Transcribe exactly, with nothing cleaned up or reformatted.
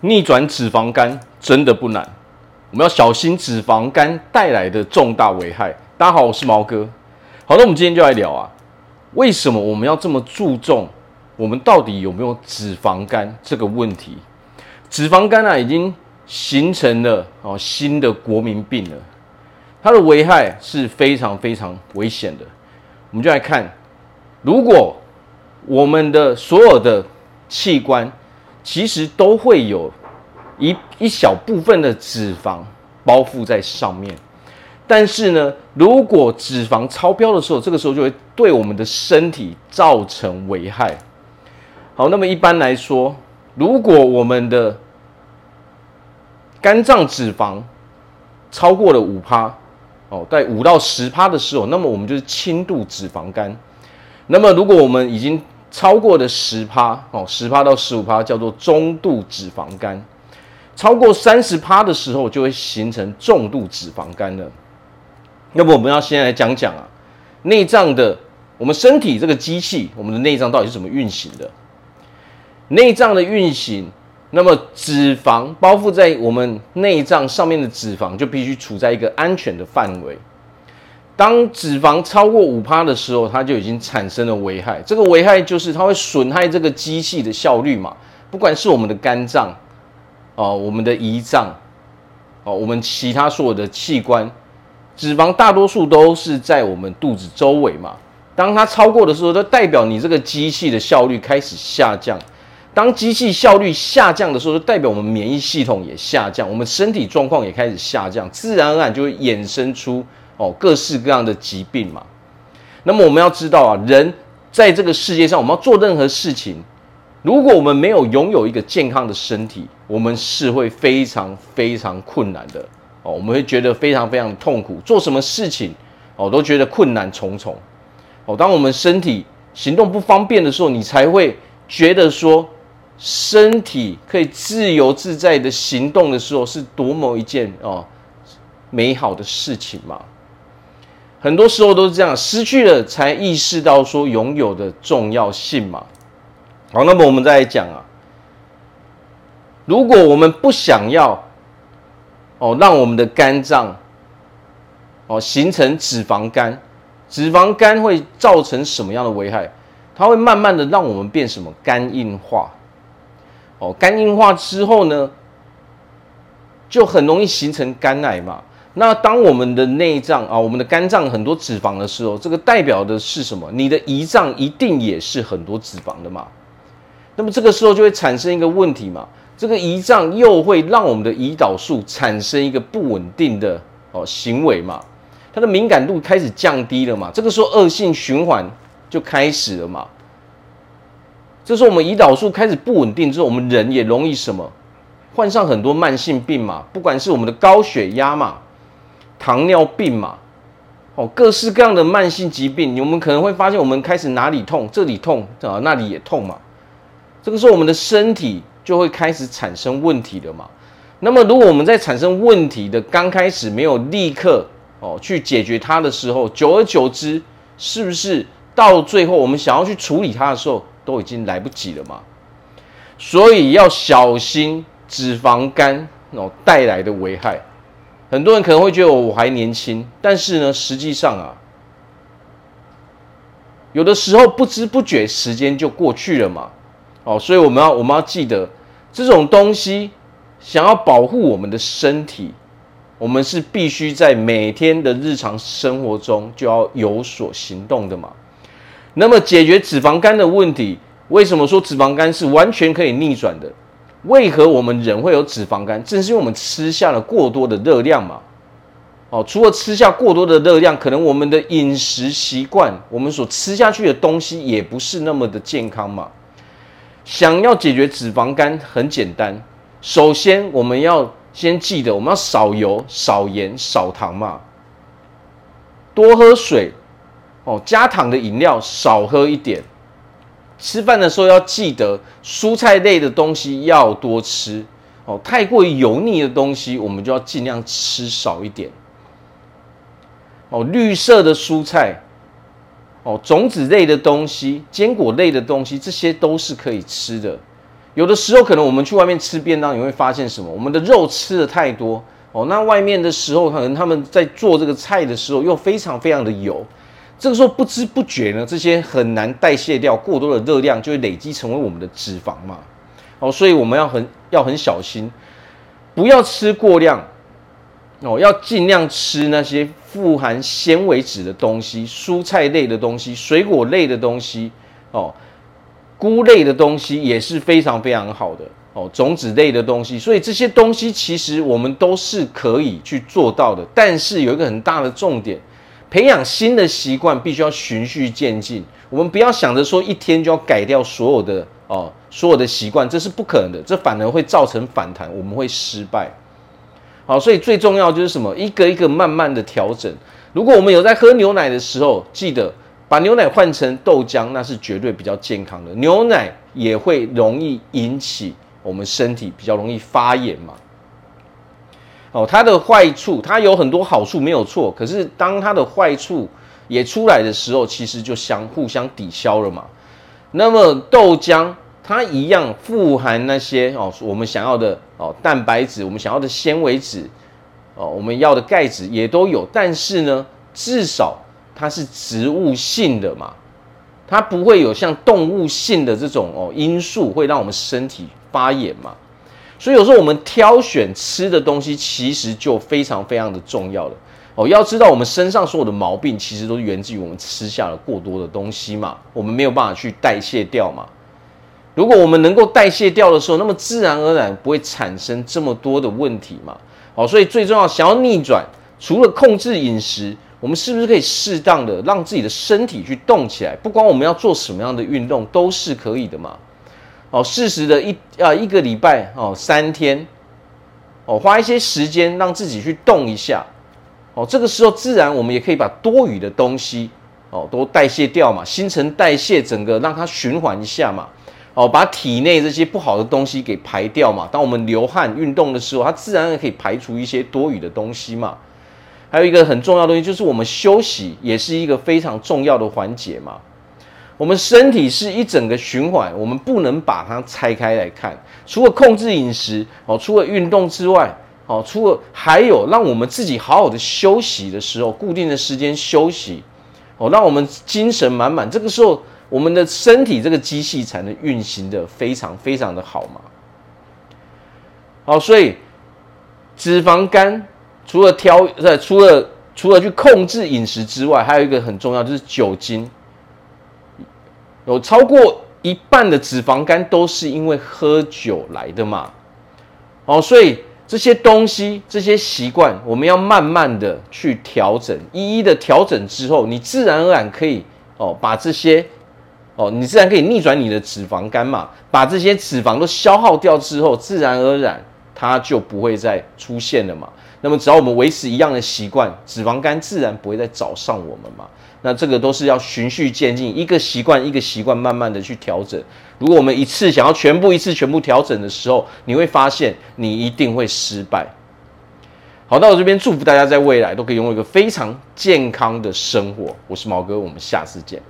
逆转脂肪肝真的不难，我们要小心脂肪肝带来的重大危害。大家好，我是毛哥。好的，我们今天就来聊啊，为什么我们要这么注重我们到底有没有脂肪肝这个问题？脂肪肝啊，已经形成了、哦、新的国民病了，它的危害是非常非常危险的。我们就来看，如果我们的所有的器官其实都会有 一, 一小部分的脂肪包覆在上面，但是呢，如果脂肪超标的时候，这个时候就会对我们的身体造成危害。好，那么一般来说，如果我们的肝脏脂肪超过了 百分之五、哦、在百分之五到百分之十 的时候，那么我们就是轻度脂肪肝。那么如果我们已经超过的 百分之十 百分之十到百分之十五 叫做中度脂肪肝，超过 百分之三十 的时候就会形成重度脂肪肝了。要不我们要先来讲讲啊，内脏的，我们身体这个机器，我们的内脏到底是怎么运行的？内脏的运行，那么脂肪包覆在我们内脏上面的脂肪就必须处在一个安全的范围。当脂肪超过 百分之五 的时候，它就已经产生了危害。这个危害就是它会损害这个机器的效率嘛，不管是我们的肝脏、呃、我们的胰脏、呃、我们其他所有的器官，脂肪大多数都是在我们肚子周围嘛。当它超过的时候，就代表你这个机器的效率开始下降。当机器效率下降的时候，就代表我们免疫系统也下降，我们身体状况也开始下降，自然而然就会衍生出哦，各式各样的疾病嘛。那么我们要知道啊，人在这个世界上，我们要做任何事情，如果我们没有拥有一个健康的身体，我们是会非常非常困难的哦，我们会觉得非常非常痛苦，做什么事情哦都觉得困难重重哦。当我们身体行动不方便的时候，你才会觉得说，身体可以自由自在的行动的时候，是多么一件哦美好的事情嘛。很多时候都是这样，失去了才意识到说拥有的重要性嘛。好，那么我们再来讲啊，如果我们不想要哦让我们的肝脏哦形成脂肪肝，脂肪肝会造成什么样的危害？它会慢慢的让我们变什么？肝硬化。哦，肝硬化之后呢，就很容易形成肝癌嘛。那当我们的内脏啊，我们的肝脏很多脂肪的时候，这个代表的是什么？你的胰脏一定也是很多脂肪的嘛。那么这个时候就会产生一个问题嘛，这个胰脏又会让我们的胰岛素产生一个不稳定的哦行为嘛，它的敏感度开始降低了嘛，这个时候恶性循环就开始了嘛。这时候我们胰岛素开始不稳定之后，我们人也容易什么？患上很多慢性病嘛，不管是我们的高血压嘛，糖尿病嘛，哦，各式各样的慢性疾病，我们可能会发现我们开始哪里痛，这里痛啊，那里也痛嘛。这个时候我们的身体就会开始产生问题了嘛。那么如果我们在产生问题的刚开始没有立刻哦去解决它的时候，久而久之，是不是到最后我们想要去处理它的时候，都已经来不及了嘛？所以要小心脂肪肝哦带来的危害。很多人可能会觉得我还年轻，但是呢，实际上啊，有的时候不知不觉时间就过去了嘛。哦，所以我们要我们要记得，这种东西想要保护我们的身体，我们是必须在每天的日常生活中就要有所行动的嘛。那么解决脂肪肝的问题，为什么说脂肪肝是完全可以逆转的？为何我们人会有脂肪肝？正是因为我们吃下了过多的热量嘛。哦，除了吃下过多的热量，可能我们的饮食习惯，我们所吃下去的东西也不是那么的健康嘛。想要解决脂肪肝很简单，首先我们要先记得，我们要少油、少盐、少糖嘛，多喝水哦，加糖的饮料少喝一点。吃饭的时候要记得蔬菜类的东西要多吃哦，太过于油腻的东西我们就要尽量吃少一点哦。绿色的蔬菜哦，种子类的东西、坚果类的东西，这些都是可以吃的。有的时候可能我们去外面吃便当，你会发现什么？我们的肉吃的太多哦，那外面的时候可能他们在做这个菜的时候又非常非常的油，这个时候不知不觉呢，这些很难代谢掉过多的热量，就会累积成为我们的脂肪嘛。哦，所以我们要很要很小心，不要吃过量哦，要尽量吃那些富含纤维质的东西，蔬菜类的东西、水果类的东西哦。菇类的东西也是非常非常好的哦，种子类的东西，所以这些东西其实我们都是可以去做到的。但是有一个很大的重点，培养新的习惯必须要循序渐进。我们不要想着说一天就要改掉所有的哦，所有的习惯，这是不可能的，这反而会造成反弹，我们会失败。好，所以最重要就是什么？一个一个慢慢的调整。如果我们有在喝牛奶的时候，记得把牛奶换成豆浆，那是绝对比较健康的。牛奶也会容易引起我们身体比较容易发炎嘛。哦，它的坏处，它有很多好处没有错，可是当它的坏处也出来的时候，其实就相互相抵消了嘛。那么豆浆它一样富含那些哦我们想要的哦蛋白质，我们想要的纤维质，哦我们要的钙质也都有，但是呢，至少它是植物性的嘛，它不会有像动物性的这种哦因素会让我们身体发炎嘛，所以有时候我们挑选吃的东西其实就非常非常的重要了哦。要知道我们身上所有的毛病其实都是源自于我们吃下了过多的东西嘛，我们没有办法去代谢掉嘛。如果我们能够代谢掉的时候，那么自然而然不会产生这么多的问题嘛。哦，所以最重要，想要逆转，除了控制饮食。我们是不是可以适当的让自己的身体去动起来？不管我们要做什么样的运动都是可以的嘛。哦，适时的一啊一个礼拜哦三天，哦花一些时间让自己去动一下。哦，这个时候自然我们也可以把多余的东西哦都代谢掉嘛，新陈代谢整个让它循环一下嘛。哦，把体内这些不好的东西给排掉嘛。当我们流汗运动的时候，它自然也可以排除一些多余的东西嘛。还有一个很重要的东西，就是我们休息也是一个非常重要的环节嘛。我们身体是一整个循环，我们不能把它拆开来看。除了控制饮食哦，除了运动之外哦，除了还有让我们自己好好的休息的时候，固定的时间休息哦，让我们精神满满。这个时候，我们的身体这个机器才能运行的非常非常的好嘛。好，所以脂肪肝。除了挑呃，除了除了去控制饮食之外，还有一个很重要就是酒精。有超过一半的脂肪肝都是因为喝酒来的嘛。哦，所以这些东西、这些习惯，我们要慢慢的去调整，一一的调整之后，你自然而然可以哦，把这些哦，你自然可以逆转你的脂肪肝嘛。把这些脂肪都消耗掉之后，自然而然它就不会再出现了嘛。那么只要我们维持一样的习惯，脂肪肝自然不会再找上我们嘛。那这个都是要循序渐进，一个习惯一个习惯慢慢的去调整。如果我们一次想要全部一次全部调整的时候，你会发现你一定会失败。好，到我这边祝福大家在未来都可以拥有一个非常健康的生活。我是毛哥，我们下次见。